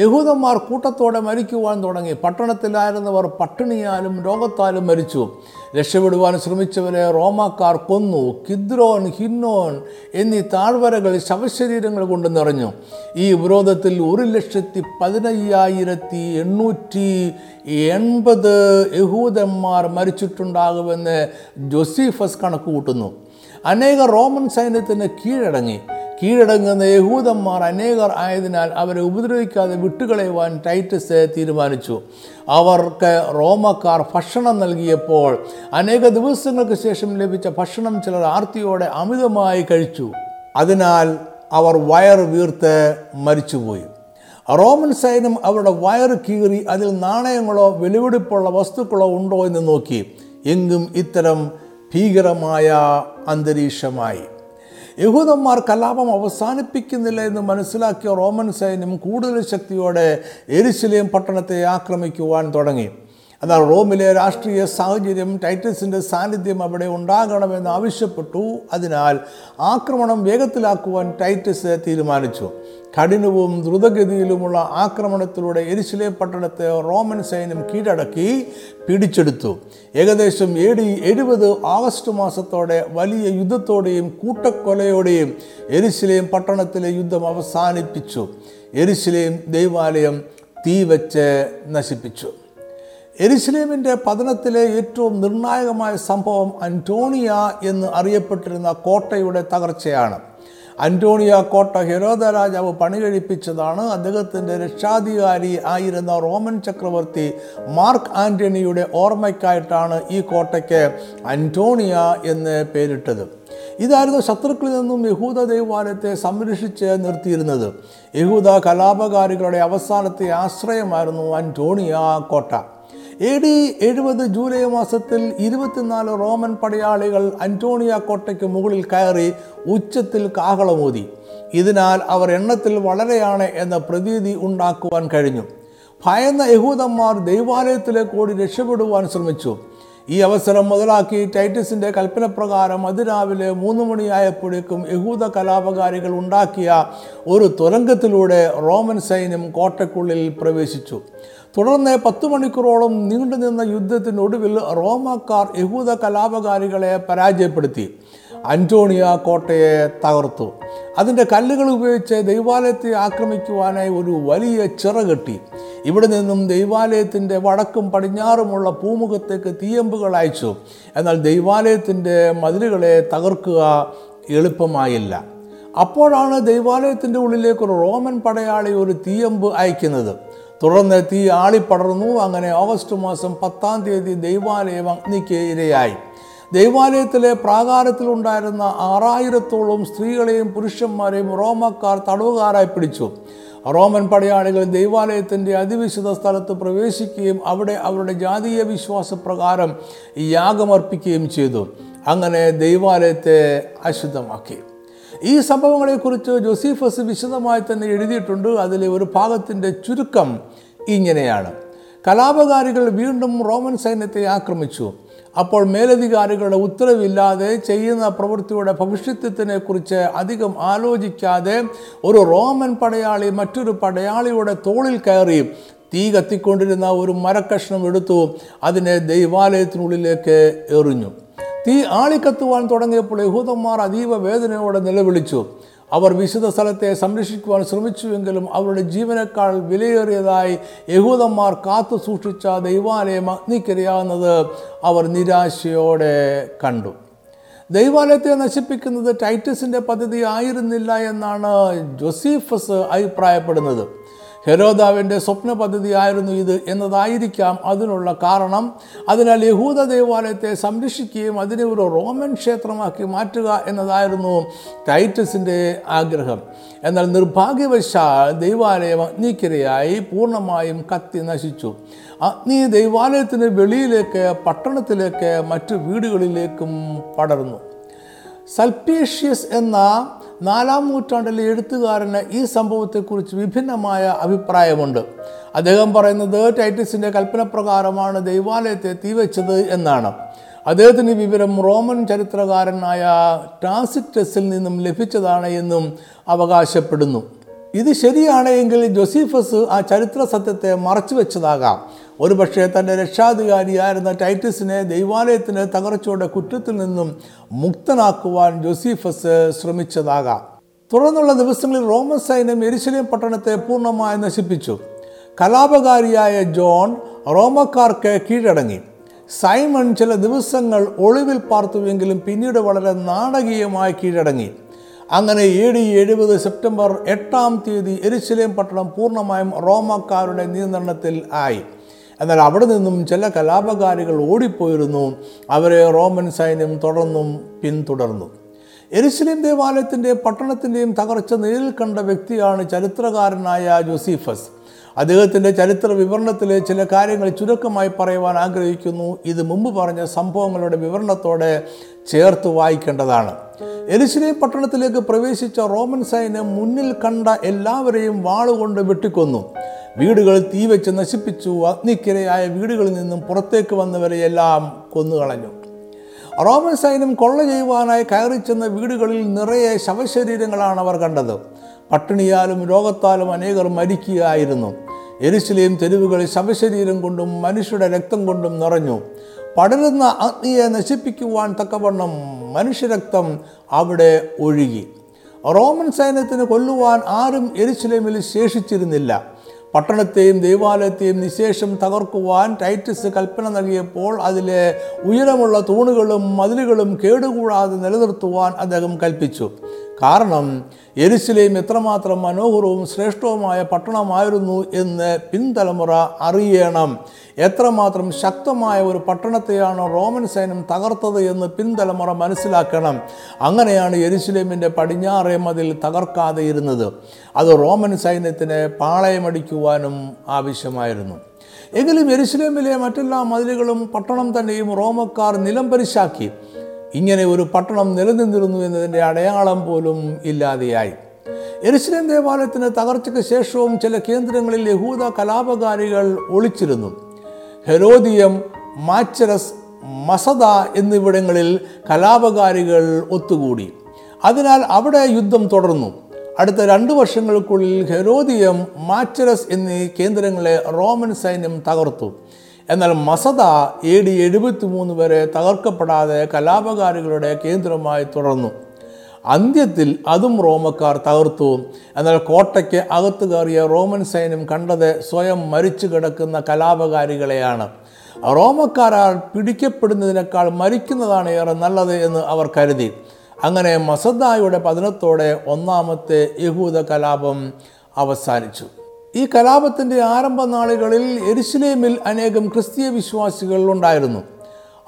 യഹൂദന്മാർ കൂട്ടത്തോടെ മരിക്കുവാൻ തുടങ്ങി. പട്ടണത്തിലായിരുന്നവർ പട്ടിണിയാലും രോഗത്താലും മരിച്ചു. രക്ഷപ്പെടുവാൻ ശ്രമിച്ചവരെ റോമാക്കാർ കൊന്നു. കിദ്രോൻ, ഹിന്നോൻ എന്നീ താഴ്വരകൾ ശവശരീരങ്ങൾ കൊണ്ട് നിറഞ്ഞു. ഈ വിരോധത്തിൽ ഒരു ലക്ഷത്തി പതിനയ്യായിരത്തി എണ്ണൂറ്റി എൺപത് യഹൂദന്മാർ മരിച്ചിട്ടുണ്ടാകുമെന്ന് ജോസീഫസ് കണക്ക് കൂട്ടുന്നു. അനേക റോമൻ സൈന്യത്തിന് കീഴടങ്ങി. കീഴടങ്ങുന്ന യഹൂദന്മാർ അനേകർ ആയതിനാൽ അവരെ ഉപദ്രവിക്കാതെ വിട്ടുകളയുവാൻ ടൈറ്റസ് തീരുമാനിച്ചു. അവർക്ക് റോമക്കാർ ഭക്ഷണം നൽകിയപ്പോൾ അനേക ദിവസങ്ങൾക്ക് ശേഷം ലഭിച്ച ഭക്ഷണം ചിലർ ആർത്തിയോടെ അമിതമായി കഴിച്ചു. അതിനാൽ അവർ വയർ വീർത്ത് മരിച്ചുപോയി. റോമൻ സൈന്യം അവരുടെ വയർ കീറി അതിൽ നാണയങ്ങളോ വെളിവെടുപ്പുള്ള വസ്തുക്കളോ ഉണ്ടോ എന്ന് നോക്കി. എങ്കിലും ഇത്തരം ഭീകരമായ അന്തരീക്ഷമായി. യഹൂദന്മാർ കലാപം അവസാനിപ്പിക്കുന്നില്ല എന്ന് മനസ്സിലാക്കിയ റോമൻ സൈന്യം കൂടുതൽ ശക്തിയോടെ യെരുശലേം പട്ടണത്തെ ആക്രമിക്കുവാൻ തുടങ്ങി. എന്നാൽ റോമിലെ രാഷ്ട്രീയ സാഹചര്യം ടൈറ്റസിൻ്റെ സാന്നിധ്യം അവിടെ ഉണ്ടാകണമെന്ന് ആവശ്യപ്പെട്ടു. അതിനാൽ ആക്രമണം വേഗത്തിലാക്കുവാൻ ടൈറ്റസ് തീരുമാനിച്ചു. കഠിനവും ദ്രുതഗതിയിലുമുള്ള ആക്രമണത്തിലൂടെ യെരുശലേം പട്ടണത്തെ റോമൻ സൈന്യം കീഴടക്കി പിടിച്ചെടുത്തു. ഏകദേശം എ ഡി എഴുപത് ആഗസ്റ്റ് മാസത്തോടെ വലിയ യുദ്ധത്തോടെയും കൂട്ടക്കൊലയോടെയും യെരുശലേം പട്ടണത്തിലെ യുദ്ധം അവസാനിപ്പിച്ചു. യെരുശലേം ദൈവാലയം തീവച്ച് നശിപ്പിച്ചു. യെരുശലേമിൻ്റെ പതനത്തിലെ ഏറ്റവും നിർണായകമായ സംഭവം അന്റോണിയ എന്ന് അറിയപ്പെട്ടിരുന്ന കോട്ടയുടെ തകർച്ചയാണ്. അന്റോണിയ കോട്ട ഹെരോദ രാജാവ് പണികഴിപ്പിച്ചതാണ്. അദ്ദേഹത്തിൻ്റെ രക്ഷാധികാരി ആയിരുന്ന റോമൻ ചക്രവർത്തി മാർക്ക് ആന്റണിയുടെ ഓർമ്മയ്ക്കായിട്ടാണ് ഈ കോട്ടയ്ക്ക് അന്റോണിയ എന്ന് പേരിട്ടത്. ഇതായിരുന്നു ശത്രുക്കളിൽ നിന്നും യഹൂദ ദൈവാലയത്തെ സംരക്ഷിച്ച് നിർത്തിയിരുന്നത്. യഹൂദ കലാപകാരികളുടെ അവസാനത്തെ ആശ്രയമായിരുന്നു അന്റോണിയ കോട്ട. എ ഡി എഴുപത് ജൂലൈ മാസത്തിൽ ഇരുപത്തിനാല് റോമൻ പടയാളികൾ അന്റോണിയ കോട്ടയ്ക്ക് മുകളിൽ കയറി ഉച്ചത്തിൽ കാഹളമൂതി. ഇതിനാൽ അവർ എണ്ണത്തിൽ വളരെയാണ് എന്ന പ്രതീതി ഉണ്ടാക്കുവാൻ കഴിഞ്ഞു. ഭയന്ന യഹൂദന്മാർ ദൈവാലയത്തിലേക്ക് ഓടി രക്ഷപ്പെടുവാൻ ശ്രമിച്ചു. ഈ അവസരം മുതലാക്കി ടൈറ്റസിൻ്റെ കൽപ്പനപ്രകാരം അതിരാവിലെ മൂന്ന് മണിയായപ്പോഴേക്കും യഹൂദ കലാപകാരികൾ ഉണ്ടാക്കിയ ഒരു തുരങ്കത്തിലൂടെ റോമൻ സൈന്യം കോട്ടയ്ക്കുള്ളിൽ പ്രവേശിച്ചു. തുടർന്ന് പത്തു മണിക്കൂറോളം നീണ്ടുനിന്ന യുദ്ധത്തിനൊടുവിൽ റോമാക്കാർ യഹൂദ കലാപകാരികളെ പരാജയപ്പെടുത്തി. അന്റോണിയ കോട്ടയെ തകർത്തു. അതിൻ്റെ കല്ലുകൾ ഉപയോഗിച്ച് ദൈവാലയത്തെ ആക്രമിക്കുവാനായി ഒരു വലിയ ചിറ കെട്ടി. ഇവിടെ നിന്നും ദൈവാലയത്തിൻ്റെ വടക്കും പടിഞ്ഞാറുമുള്ള പൂമുഖത്തേക്ക് തീയമ്പുകൾ അയച്ചു. എന്നാൽ ദൈവാലയത്തിൻ്റെ മതിലുകളെ തകർക്കുക എളുപ്പമായില്ല. അപ്പോഴാണ് ദൈവാലയത്തിൻ്റെ ഉള്ളിലേക്ക് ഒരു റോമൻ പടയാളി ഒരു തീയമ്പ് അയക്കുന്നത്. തുടർന്ന് തീ ആളിപ്പടർന്നു. അങ്ങനെ ഓഗസ്റ്റ് മാസം പത്താം തീയതി ദൈവാലയം അഗ്നിക്ക് ഇരയായി. ദൈവാലയത്തിലെ പ്രാകാരത്തിലുണ്ടായിരുന്ന ആറായിരത്തോളം സ്ത്രീകളെയും പുരുഷന്മാരെയും റോമക്കാർ തടവുകാരായി പിടിച്ചു. റോമൻ പടയാളികൾ ദൈവാലയത്തിൻ്റെ അതിവിശുദ്ധ സ്ഥലത്ത് പ്രവേശിക്കുകയും അവിടെ അവരുടെ ജാതീയ വിശ്വാസപ്രകാരം യാഗമർപ്പിക്കുകയും ചെയ്തു. അങ്ങനെ ദൈവാലയത്തെ അശുദ്ധമാക്കി. ഈ സംഭവങ്ങളെക്കുറിച്ച് ജോസീഫസ് വിശദമായി തന്നെ എഴുതിയിട്ടുണ്ട്. അതിലെ ഒരു ഭാഗത്തിൻ്റെ ചുരുക്കം ഇങ്ങനെയാണ്: കലാപകാരികൾ വീണ്ടും റോമൻ സൈന്യത്തെ ആക്രമിച്ചു. അപ്പോൾ മേലധികാരികളുടെ ഉത്തരവില്ലാതെ ചെയ്യുന്ന പ്രവൃത്തിയുടെ ഭവിഷ്യത്വത്തിനെ കുറിച്ച് അധികം ആലോചിക്കാതെ ഒരു റോമൻ പടയാളി മറ്റൊരു പടയാളിയുടെ തോളിൽ കയറി തീ കത്തിക്കൊണ്ടിരുന്ന ഒരു മരക്കഷ്ണം എടുത്തു അതിനെ ദൈവാലയത്തിനുള്ളിലേക്ക് എറിഞ്ഞു. തീ ആളിക്കത്തുവാൻ തുടങ്ങിയപ്പോൾ യഹൂദന്മാർ അതീവ വേദനയോടെ നിലവിളിച്ചു. അവർ വിശുദ്ധ സ്ഥലത്തെ സംരക്ഷിക്കുവാൻ ശ്രമിച്ചുവെങ്കിലും അവരുടെ ജീവനേക്കാൾ വിലയേറിയതായി യഹൂദന്മാർ കാത്തു സൂക്ഷിച്ച ദൈവാലയം അഗ്നിക്കിരയാവുന്നത് അവർ നിരാശയോടെ കണ്ടു. ദൈവാലയത്തെ നശിപ്പിക്കുന്നത് ടൈറ്റസിൻ്റെ പദ്ധതി ആയിരുന്നില്ല എന്നാണ് ജോസീഫസ് അഭിപ്രായപ്പെടുന്നത്. ഹെരോദാവിൻ്റെ സ്വപ്ന പദ്ധതി ആയിരുന്നു ഇത് എന്നതായിരിക്കാം അതിനുള്ള കാരണം. അതിനാൽ യഹൂദ ദൈവാലയത്തെ സംരക്ഷിക്കുകയും അതിനെ ഒരു റോമൻ ക്ഷേത്രമാക്കി മാറ്റുക എന്നതായിരുന്നു ടൈറ്റസിൻ്റെ ആഗ്രഹം. എന്നാൽ നിർഭാഗ്യവശാൽ ദൈവാലയം അഗ്നിക്കിരയായി പൂർണ്ണമായും കത്തി നശിച്ചു. അഗ്നി ദൈവാലയത്തിന് വെളിയിലേക്ക്, പട്ടണത്തിലേക്ക്, മറ്റു വീടുകളിലേക്കും പടർന്നു. സൽപ്പേഷ്യസ് എന്ന നാലാം നൂറ്റാണ്ടിലെ എഴുത്തുകാരന് ഈ സംഭവത്തെക്കുറിച്ച് വിഭിന്നമായ അഭിപ്രായമുണ്ട്. അദ്ദേഹം പറയുന്നത് ടൈറ്റസിൻ്റെ കൽപ്പനപ്രകാരമാണ് ദൈവാലയത്തെ തീവച്ചത് എന്നാണ്. അദ്ദേഹത്തിന് വിവരം റോമൻ ചരിത്രകാരനായ ടാസിറ്റസിൽ നിന്നും ലഭിച്ചതാണ് എന്നും അവകാശപ്പെടുന്നു. ഇത് ശരിയാണ് എങ്കിൽ ജോസീഫസ് ആ ചരിത്ര സത്യത്തെ മറച്ചുവെച്ചതാകാം. ഒരുപക്ഷെ തൻ്റെ രക്ഷാധികാരിയായിരുന്ന ടൈറ്റസിനെ ദൈവാലയത്തിൻ്റെ തകർച്ചയുടെ കുറ്റത്തിൽ നിന്നും മുക്തനാക്കുവാൻ ജോസീഫസ് ശ്രമിച്ചതാകാം. തുടർന്നുള്ള ദിവസങ്ങളിൽ റോമൻ സൈന്യം യെരുശലേം പട്ടണത്തെ പൂർണ്ണമായി നശിപ്പിച്ചു. കലാപകാരിയായ ജോൺ റോമക്കാർക്ക് കീഴടങ്ങി. സൈമൺ ചില ദിവസങ്ങൾ ഒളിവിൽ പാർത്തുവെങ്കിലും പിന്നീട് വളരെ നാടകീയമായി കീഴടങ്ങി. അങ്ങനെ എ ഡി എഴുപത് സെപ്റ്റംബർ എട്ടാം തീയതി യെരുശലേം പട്ടണം പൂർണ്ണമായും റോമക്കാരുടെ നിയന്ത്രണത്തിൽ ആയി. എന്നാൽ അവിടെ നിന്നും ചില കലാപകാരികൾ ഓടിപ്പോയിരുന്നു. അവരെ റോമൻ സൈന്യം തുടർന്നും പിന്തുടർന്നു. യെരുശലേം ദേവാലയത്തിൻ്റെയും പട്ടണത്തിൻ്റെയും തകർച്ച നേരിൽ കണ്ട വ്യക്തിയാണ് ചരിത്രകാരനായ ജോസീഫസ്. അദ്ദേഹത്തിൻ്റെ ചരിത്ര വിവരണത്തിലെ ചില കാര്യങ്ങൾ ചുരുക്കമായി പറയുവാൻ ആഗ്രഹിക്കുന്നു. ഇത് മുമ്പ് പറഞ്ഞ സംഭവങ്ങളുടെ വിവരണത്തോടെ ചേർത്ത് വായിക്കേണ്ടതാണ്. യെരുശലേം പട്ടണത്തിലേക്ക് പ്രവേശിച്ച റോമൻ സൈന്യം മുന്നിൽ കണ്ട എല്ലാവരെയും വാളുകൊണ്ട് വെട്ടിക്കൊന്നു. വീടുകൾ തീവെച്ച് നശിപ്പിച്ചു. അഗ്നിക്കിരയായ വീടുകളിൽ നിന്നും പുറത്തേക്ക് വന്നവരെയെല്ലാം കൊന്നുകളഞ്ഞു. റോമൻ സൈന്യം കൊള്ള ചെയ്യുവാനായി കയറി ചെന്ന വീടുകളിൽ നിറയെ ശവശരീരങ്ങളാണ് അവർ കണ്ടത്. പട്ടിണിയാലും രോഗത്താലും അനേകർ മരിക്കുകയായിരുന്നു. യെരുശലേം തെരുവുകൾ ശവശരീരം കൊണ്ടും മനുഷ്യരുടെ രക്തം കൊണ്ടും നിറഞ്ഞു. പടരുന്ന അഗ്നിയെ നശിപ്പിക്കുവാൻ തക്കവണ്ണം മനുഷ്യരക്തം അവിടെ ഒഴുകി. റോമൻ സൈന്യത്തിന് കൊല്ലുവാൻ ആരും യെരുശലേമിൽ ശേഷിച്ചിരുന്നില്ല. പട്ടണത്തെയും ദൈവാലയത്തെയും നിശേഷം തകർക്കുവാൻ ടൈറ്റസ് കൽപ്പന നൽകിയപ്പോൾ അതിലെ ഉയരമുള്ള തൂണുകളും മതിലുകളും കേടുകൂടാതെ നിലനിർത്തുവാൻ അദ്ദേഹം കൽപ്പിച്ചു. കാരണം യെരുശലേം എത്രമാത്രം മനോഹരവും ശ്രേഷ്ഠവുമായ പട്ടണമായിരുന്നു എന്ന് പിൻതലമുറ അറിയണം. എത്രമാത്രം ശക്തമായ ഒരു പട്ടണത്തെയാണ് റോമൻ സൈന്യം തകർത്തത് എന്ന് പിൻതലമുറ മനസ്സിലാക്കണം. അങ്ങനെയാണ് യെരുശലേമിൻ്റെ പടിഞ്ഞാറേ മതിൽ തകർക്കാതെ ഇരുന്നത്. അത് റോമൻ സൈന്യത്തിന് പാളയമടിക്കുവാനും ആവശ്യമായിരുന്നു. എങ്കിലും യെരുശലേമിലെ മറ്റെല്ലാ മതിലുകളും പട്ടണം തന്നെയും റോമക്കാർ നിലംപരിശാക്കി. ഇങ്ങനെ ഒരു പട്ടണം നിലനിന്നിരുന്നു എന്നതിൻ്റെ അടയാളം പോലും ഇല്ലാതെയായി. യെരുശലേം ദേവാലയത്തിന് തകർച്ചയ്ക്ക് ശേഷവും ചില കേന്ദ്രങ്ങളിൽ യഹൂദ കലാപകാരികൾ ഒളിച്ചിരുന്നു. ഹെരോദിയം, മാച്ചരസ്, മസദ എന്നിവിടങ്ങളിൽ കലാപകാരികൾ ഒത്തുകൂടി. അതിനാൽ അവിടെ യുദ്ധം തുടർന്നു. അടുത്ത രണ്ടു വർഷങ്ങൾക്കുള്ളിൽ ഹെരോദിയം, മാച്ചരസ് എന്നീ കേന്ദ്രങ്ങളെ റോമൻ സൈന്യം തകർത്തു. എന്നാൽ മസദ എ ഡി എഴുപത്തി മൂന്ന് വരെ തകർക്കപ്പെടാതെ കലാപകാരികളുടെ കേന്ദ്രമായി തുടർന്നു. അന്ത്യത്തിൽ അതും റോമക്കാർ തകർത്തു. എന്നാൽ കോട്ടയ്ക്ക് അകത്ത് കയറിയ റോമൻ സൈന്യം കണ്ടത് സ്വയം മരിച്ചു കിടക്കുന്ന കലാപകാരികളെയാണ്. റോമക്കാരാൽ പിടിക്കപ്പെടുന്നതിനേക്കാൾ മരിക്കുന്നതാണ് ഏറെ നല്ലത് എന്ന് അവർ കരുതി. അങ്ങനെ മസദായുടെ പതനത്തോടെ ഒന്നാമത്തെ യഹൂദ കലാപം അവസാനിച്ചു. ഈ കലാപത്തിൻ്റെ ആരംഭ നാളുകളിൽ യെരുശലേമിൽ അനേകം ക്രിസ്തീയ വിശ്വാസികൾ ഉണ്ടായിരുന്നു.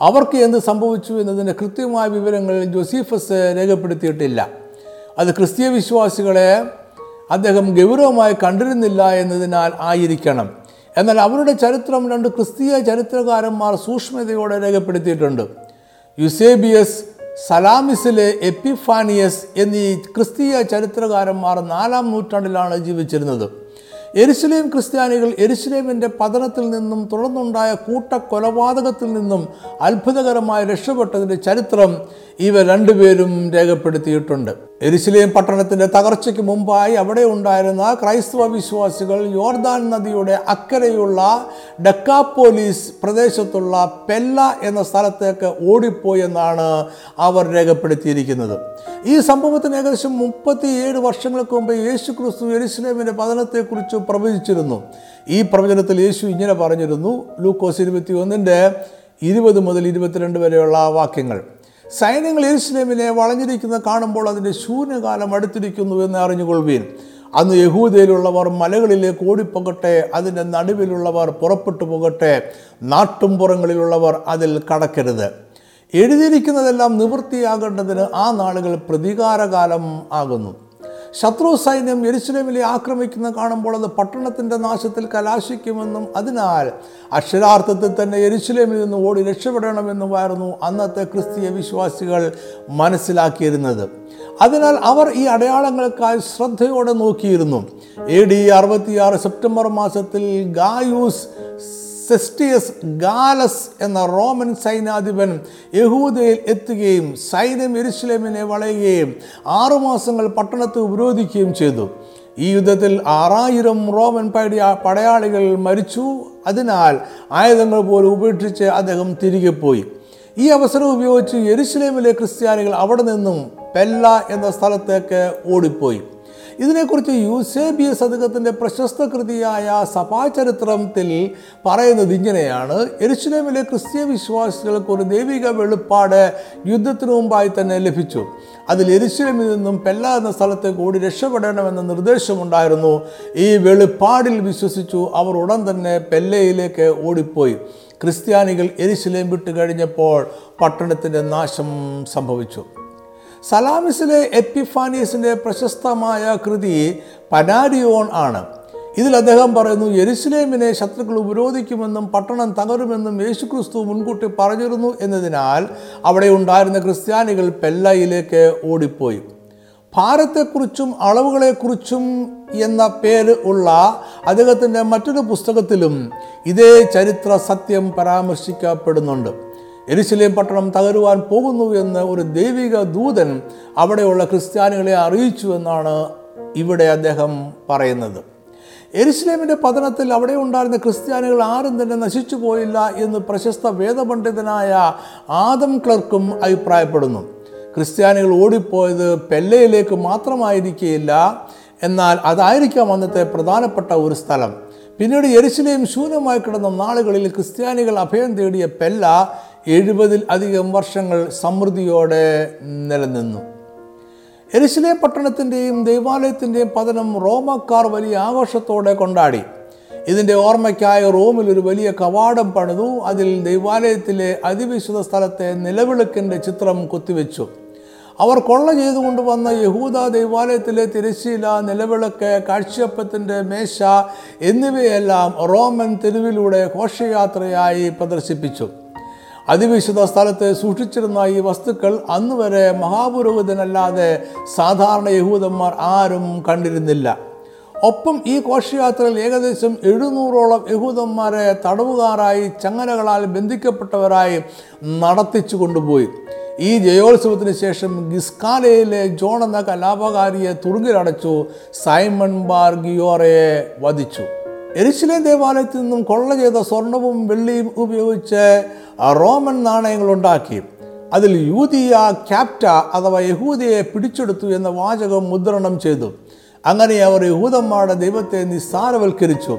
അവർക്ക് എന്ത് സംഭവിച്ചു എന്നതിൻ്റെ കൃത്യമായ വിവരങ്ങൾ ജോസീഫസ് രേഖപ്പെടുത്തിയിട്ടില്ല. അത് ക്രിസ്തീയ വിശ്വാസികളെ അദ്ദേഹം ഗൗരവമായി കണ്ടിരുന്നില്ല എന്നതിനാൽ ആയിരിക്കണം. എന്നാൽ അവരുടെ ചരിത്രം രണ്ട് ക്രിസ്തീയ ചരിത്രകാരന്മാർ സൂക്ഷ്മതയോടെ രേഖപ്പെടുത്തിയിട്ടുണ്ട്. യൂസേബിയസ്, സലാമിസിലെ എപ്പിഫാനിയസ് എന്നീ ക്രിസ്തീയ ചരിത്രകാരന്മാർ നാലാം നൂറ്റാണ്ടിലാണ് ജീവിച്ചിരുന്നത്. യെരുശലേം ക്രിസ്ത്യാനികൾ യെരുശലേമിൻ്റെ പതനത്തിൽ നിന്നും തുടർന്നുണ്ടായ കൂട്ടക്കൊലപാതകത്തിൽ നിന്നും അത്ഭുതകരമായി രക്ഷപ്പെട്ടതിൻ്റെ ചരിത്രം ഇവ രണ്ടുപേരും രേഖപ്പെടുത്തിയിട്ടുണ്ട്. യെരുശലേം പട്ടണത്തിൻ്റെ തകർച്ചയ്ക്ക് മുമ്പായി അവിടെ ഉണ്ടായിരുന്ന ക്രൈസ്തവ വിശ്വാസികൾ യോർദാൻ നദിയുടെ അക്കരെയുള്ള ഡെക്കാപോലീസ് പ്രദേശത്തുള്ള പെല്ല എന്ന സ്ഥലത്തേക്ക് ഓടിപ്പോയെന്നാണ് അവർ രേഖപ്പെടുത്തിയിരിക്കുന്നത്. ഈ സംഭവത്തിന് ഏകദേശം മുപ്പത്തിയേഴ് വർഷങ്ങൾക്ക് മുമ്പ് യേശു ക്രിസ്തു യെരുശലേമിൻ്റെ പതനത്തെക്കുറിച്ച് പ്രവചിച്ചിരുന്നു. ഈ പ്രവചനത്തിൽ യേശു ഇങ്ങനെ പറഞ്ഞിരുന്നു, ലൂക്കോസ് ഇരുപത്തി ഒന്നിൻ്റെ ഇരുപത് മുതൽ ഇരുപത്തിരണ്ട് വരെയുള്ള വാക്യങ്ങൾ. സൈന്യങ്ങൾ യെരുശലേമിനെ വളഞ്ഞിരിക്കുന്ന കാണുമ്പോൾ അതിൻ്റെ ശൂന്യകാലം അടുത്തിരിക്കുന്നു എന്ന് അറിഞ്ഞുകൊള്ളുവീൻ. അന്ന് യഹൂദയിലുള്ളവർ മലകളിലേക്ക് ഓടിപ്പോകട്ടെ, അതിൻ്റെ നടുവിലുള്ളവർ പുറപ്പെട്ടു പോകട്ടെ, നാട്ടുംപുറങ്ങളിലുള്ളവർ അതിൽ കടക്കരുത്. എഴുതിയിരിക്കുന്നതെല്ലാം നിവൃത്തിയാകേണ്ടതിന് ആ നാളുകൾ പ്രതികാരകാലം ആകുന്നു. ശത്രു സൈന്യം യെരുശലേമിലെ ആക്രമിക്കുന്ന കാണുമ്പോൾ അത് പട്ടണത്തിൻ്റെ നാശത്തിൽ കലാശിക്കുമെന്നും അതിനാൽ അക്ഷരാർത്ഥത്തിൽ തന്നെ യെരുശലേമിൽ നിന്ന് ഓടി രക്ഷപ്പെടണമെന്നുമായിരുന്നു അന്നത്തെ ക്രിസ്തീയ വിശ്വാസികൾ മനസ്സിലാക്കിയിരുന്നത്. അതിനാൽ അവർ ഈ അടയാളങ്ങൾക്കായി ശ്രദ്ധയോടെ നോക്കിയിരുന്നു. എ ഡി അറുപത്തിയാറ് സെപ്റ്റംബർ മാസത്തിൽ ഗായൂസ് സെസ്റ്റിയസ് ഗാലസ് എന്ന റോമൻ സൈന്യാധിപൻ യഹൂദയിൽ എത്തുകയും സൈന്യം യെരുശലേമിനെ വളയുകയും ആറുമാസങ്ങൾ പട്ടണത്തെ ഉപരോധിക്കുകയും ചെയ്തു. ഈ യുദ്ധത്തിൽ ആറായിരം റോമൻ പടയാ പടയാളികൾ മരിച്ചു. അതിനാൽ ആയുധങ്ങൾ പോലും ഉപേക്ഷിച്ച് അദ്ദേഹം തിരികെ പോയി. ഈ അവസരം ഉപയോഗിച്ച് യെരുശലേമിലെ ക്രിസ്ത്യാനികൾ അവിടെ നിന്നും പെല്ല എന്ന സ്ഥലത്തേക്ക് ഓടിപ്പോയി. ഇതിനെക്കുറിച്ച് യൂസേബിയസ് അദ്ദേഹത്തിൻ്റെ പ്രശസ്ത കൃതിയായ സഭാചരിത്രത്തിൽ പറയുന്നത് ഇങ്ങനെയാണ്: യെരുശലേമിലെ ക്രിസ്തീയ വിശ്വാസികൾക്ക് ഒരു ദൈവിക വെളിപ്പാട് യുദ്ധത്തിനു മുമ്പായി തന്നെ ലഭിച്ചു. അതിൽ യെരുശലേമിൽ നിന്നും പെല്ല എന്ന സ്ഥലത്തേക്ക് ഓടി രക്ഷപ്പെടണമെന്ന നിർദ്ദേശമുണ്ടായിരുന്നു. ഈ വെളിപ്പാടിൽ വിശ്വസിച്ചു അവർ ഉടൻ തന്നെ പെല്ലയിലേക്ക് ഓടിപ്പോയി. ക്രിസ്ത്യാനികൾ യെരുശലേം വിട്ടു കഴിഞ്ഞപ്പോൾ പട്ടണത്തിൻ്റെ നാശം സംഭവിച്ചു. സലാമിസിലെ എപ്പിഫാനിയസിൻ്റെ പ്രശസ്തമായ കൃതി പനാരിയോൺ ആണ്. ഇതിൽ അദ്ദേഹം പറയുന്നു, യെരുശലേമിനെ ശത്രുക്കൾ ഉപരോധിക്കുമെന്നും പട്ടണം തകരുമെന്നും യേശുക്രിസ്തു മുൻകൂട്ടി പറഞ്ഞിരുന്നു എന്നതിനാൽ അവിടെ ഉണ്ടായിരുന്ന ക്രിസ്ത്യാനികൾ പെല്ലയിലേക്ക് ഓടിപ്പോയി. ഭാരത്തെക്കുറിച്ചും അളവുകളെക്കുറിച്ചും എന്ന പേര് ഉള്ള അദ്ദേഹത്തിൻ്റെ മറ്റൊരു പുസ്തകത്തിലും ഇതേ ചരിത്ര സത്യം പരാമർശിക്കപ്പെടുന്നുണ്ട്. യെരുശലേം പട്ടണം തകരുവാൻ പോകുന്നു എന്ന് ഒരു ദൈവിക ദൂതൻ അവിടെയുള്ള ക്രിസ്ത്യാനികളെ അറിയിച്ചു എന്നാണ് ഇവിടെ അദ്ദേഹം പറയുന്നത്. യെരുശലേമിൻ്റെ പതനത്തിൽ അവിടെ ഉണ്ടായിരുന്ന ക്രിസ്ത്യാനികൾ ആരും തന്നെ നശിച്ചു പോയില്ല എന്ന് പ്രശസ്ത വേദപണ്ഡിതനായ ആദം ക്ലർക്കും അഭിപ്രായപ്പെടുന്നു. ക്രിസ്ത്യാനികൾ ഓടിപ്പോയത് പെല്ലയിലേക്ക് മാത്രമായിരിക്കുകയില്ല, എന്നാൽ അതായിരിക്കാം അന്നത്തെ പ്രധാനപ്പെട്ട ഒരു സ്ഥലം. പിന്നീട് യെരുശലേം ശൂന്യമായി കിടന്ന നാളുകളിൽ ക്രിസ്ത്യാനികൾ അഭയം തേടിയ പെല്ല എഴുപതിൽ അധികം വർഷങ്ങൾ സമൃദ്ധിയോടെ നിലനിന്നു. യെരുശലേം പട്ടണത്തിൻ്റെയും ദൈവാലയത്തിൻ്റെയും പതനം റോമക്കാർ വലിയ ആഘോഷത്തോടെ കൊണ്ടാടി. ഇതിൻ്റെ ഓർമ്മയ്ക്കായി റോമിൽ ഒരു വലിയ കവാടം പണിതു. അതിൽ ദൈവാലയത്തിലെ അതിവിശുദ്ധ സ്ഥലത്തെ നിലവിളക്കിൻ്റെ ചിത്രം കൊത്തിവെച്ചു. അവർ കൊള്ള ചെയ്തുകൊണ്ടുവന്ന യഹൂദ ദൈവാലയത്തിലെ തിരശ്ശീല, നിലവിളക്ക്, കാഴ്ചയപ്പത്തിൻ്റെ മേശ എന്നിവയെല്ലാം റോമൻ തെരുവിലൂടെ ഘോഷയാത്രയായി പ്രദർശിപ്പിച്ചു. അതിവിശുദ്ധ സ്ഥലത്ത് സൂക്ഷിച്ചിരുന്ന ഈ വസ്തുക്കൾ അന്നുവരെ മഹാപുരോഹിതനല്ലാതെ സാധാരണ യഹൂദന്മാർ ആരും കണ്ടിരുന്നില്ല. ഒപ്പം ഈ ഘോഷയാത്രയിൽ ഏകദേശം എഴുന്നൂറോളം യഹൂദന്മാരെ തടവുകാരായി, ചങ്ങലകളാൽ ബന്ധിക്കപ്പെട്ടവരായി നടത്തിച്ചു കൊണ്ടുപോയി. ഈ ജയോത്സവത്തിന് ശേഷം ഗിസ്കാലയിലെ ജോൺ എന്ന കലാപകാരിയെ തുറുങ്കിലടച്ചു. സൈമൺ ബാർ ഗിയോറയെ വധിച്ചു. യെരുശലേം ദേവാലയത്തിൽ നിന്നും കൊള്ള ചെയ്ത സ്വർണവും വെള്ളിയും ഉപയോഗിച്ച് റോമൻ നാണയങ്ങളുണ്ടാക്കി. അതിൽ യൂദിയ ക്യാപ്റ്റ അഥവാ യഹൂദിയെ പിടിച്ചെടുത്തു എന്ന വാചകം മുദ്രണം ചെയ്തു. അങ്ങനെ അവർ യഹൂദന്മാരുടെ ദൈവത്തെ നിസ്സാരവൽക്കരിച്ചു.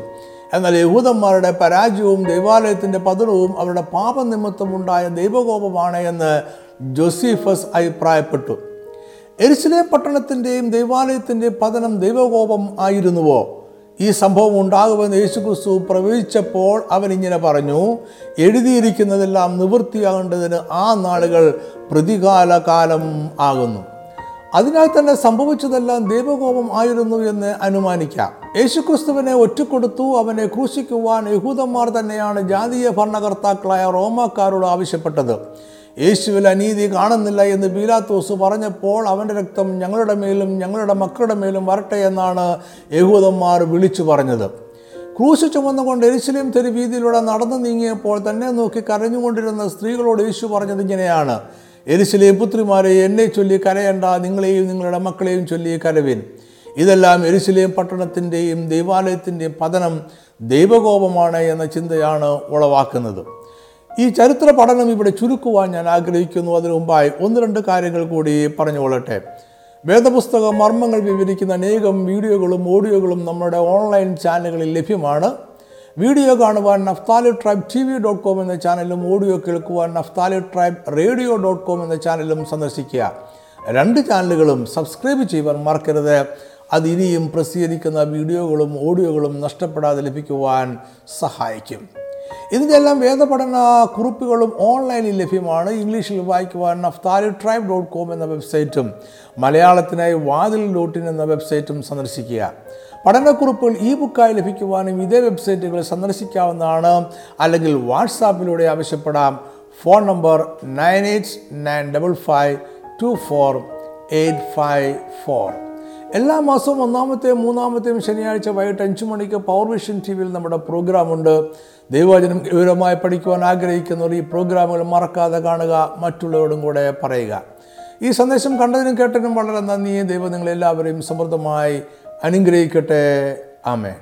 എന്നാൽ യഹൂദന്മാരുടെ പരാജയവും ദൈവാലയത്തിൻ്റെ പതനവും അവരുടെ പാപനിമിത്തമുണ്ടായ ദൈവകോപമാണ് എന്ന് ജോസീഫസ് അഭിപ്രായപ്പെട്ടു. യെരുശലേം പട്ടണത്തിൻ്റെയും ദൈവാലയത്തിൻ്റെയും പതനം ദൈവകോപം ആയിരുന്നുവോ? ഈ സംഭവം ഉണ്ടാകുമെന്ന് യേശുക്രിസ്തു പ്രവചിച്ചപ്പോൾ അവനിങ്ങനെ പറഞ്ഞു, എഴുതിയിരിക്കുന്നതെല്ലാം നിവൃത്തിയാകേണ്ടതിന് ആ നാളുകൾ പ്രതികാലകാലം ആകുന്നു. അതിനാൽ തന്നെ സംഭവിച്ചതെല്ലാം ദൈവകോപം ആയിരുന്നു എന്ന് അനുമാനിക്കാം. യേശുക്രിസ്തുവിനെ ഒറ്റുകൊടുത്തു. അവനെ ക്രൂശിക്കുവാൻ യഹൂദന്മാർ തന്നെയാണ് ജാതീയ ഭരണകർത്താക്കളായ റോമാക്കാരോട് ആവശ്യപ്പെട്ടത്. യേശുവിൽ അനീതി കാണുന്നില്ല എന്ന് പീലാത്തോസ് പറഞ്ഞപ്പോൾ അവൻ്റെ രക്തം ഞങ്ങളുടെ മേലും ഞങ്ങളുടെ മക്കളുടെ മേലും വരട്ടെ എന്നാണ് യഹൂദന്മാർ വിളിച്ചു പറഞ്ഞത്. ക്രൂശ് ചുമന്നുകൊണ്ട് യെരുശലേം തെരുവീതിയിലൂടെ നടന്നു നീങ്ങിയപ്പോൾ തന്നെ നോക്കി കരഞ്ഞുകൊണ്ടിരുന്ന സ്ത്രീകളോട് യേശു പറഞ്ഞത് ഇങ്ങനെയാണ്, യെരൂശലേം പുത്രിമാരെ, എന്നെ ചൊല്ലി കരയണ്ട, നിങ്ങളെയും നിങ്ങളുടെ മക്കളെയും ചൊല്ലി കരവിൻ. ഇതെല്ലാം യെരൂശലേം പട്ടണത്തിൻ്റെയും ദൈവാലയത്തിൻ്റെയും പതനം ദൈവകോപമാണ് എന്ന ചിന്തയാണ് ഉളവാക്കുന്നത്. ഈ ചരിത്ര പഠനം ഇവിടെ ചുരുക്കുവാൻ ഞാൻ ആഗ്രഹിക്കുന്നു. അതിനു മുമ്പായി ഒന്ന് രണ്ട് കാര്യങ്ങൾ കൂടി പറഞ്ഞുകൊള്ളട്ടെ. വേദപുസ്തക മർമ്മങ്ങൾ വിവരിക്കുന്ന അനേകം വീഡിയോകളും ഓഡിയോകളും നമ്മുടെ ഓൺലൈൻ ചാനലുകളിൽ ലഭ്യമാണ്. വീഡിയോ കാണുവാൻ നഫ്താലി ട്രൈബ് ടി വി ഡോട്ട് കോം എന്ന ചാനലും ഓഡിയോ കേൾക്കുവാൻ Naphtali tribe radio dot com എന്ന ചാനലും സന്ദർശിക്കുക. രണ്ട് ചാനലുകളും സബ്സ്ക്രൈബ് ചെയ്യുവാൻ മറക്കരുത്. അത് ഇനിയും പ്രസിദ്ധീകരിക്കുന്ന വീഡിയോകളും ഓഡിയോകളും നഷ്ടപ്പെടാതെ ലഭിക്കുവാൻ സഹായിക്കും. ഇതിൻ്റെ എല്ലാം വേദപഠന കുറിപ്പുകളും ഓൺലൈനിൽ ലഭ്യമാണ്. ഇംഗ്ലീഷിൽ വായിക്കുവാൻ നഫ്താലി ട്രൈബ് ഡോട്ട് കോം എന്ന വെബ്സൈറ്റും മലയാളത്തിനായി വാതിൽ ഡോട്ട് ഇൻ എന്ന വെബ്സൈറ്റും സന്ദർശിക്കുക. പഠനക്കുറിപ്പുകൾ ഇ ബുക്കായി ലഭിക്കുവാനും ഇതേ വെബ്സൈറ്റുകൾ സന്ദർശിക്കാവുന്നതാണ്. അല്ലെങ്കിൽ വാട്സാപ്പിലൂടെ ആവശ്യപ്പെടാം. Phone number nine eight nine double five two four eight five four എല്ലാ മാസവും ഒന്നാമത്തെയും മൂന്നാമത്തെയും ശനിയാഴ്ച വൈകിട്ട് അഞ്ച് മണിക്ക് പവർ വിഷൻ ടി വിയിൽ നമ്മുടെ പ്രോഗ്രാമുണ്ട്. ദൈവവചനം വിവരമായി പഠിക്കുവാൻ ആഗ്രഹിക്കുന്നവർ ഈ പ്രോഗ്രാമുകൾ മറക്കാതെ കാണുക, മറ്റുള്ളവരോടും കൂടെ പറയുക. ഈ സന്ദേശം കണ്ടതിനും കേട്ടതിനും വളരെ നന്ദി. ദൈവം നിങ്ങളെല്ലാവരെയും സമൃദ്ധമായി അനുഗ്രഹിക്കട്ടെ. ആമേൻ.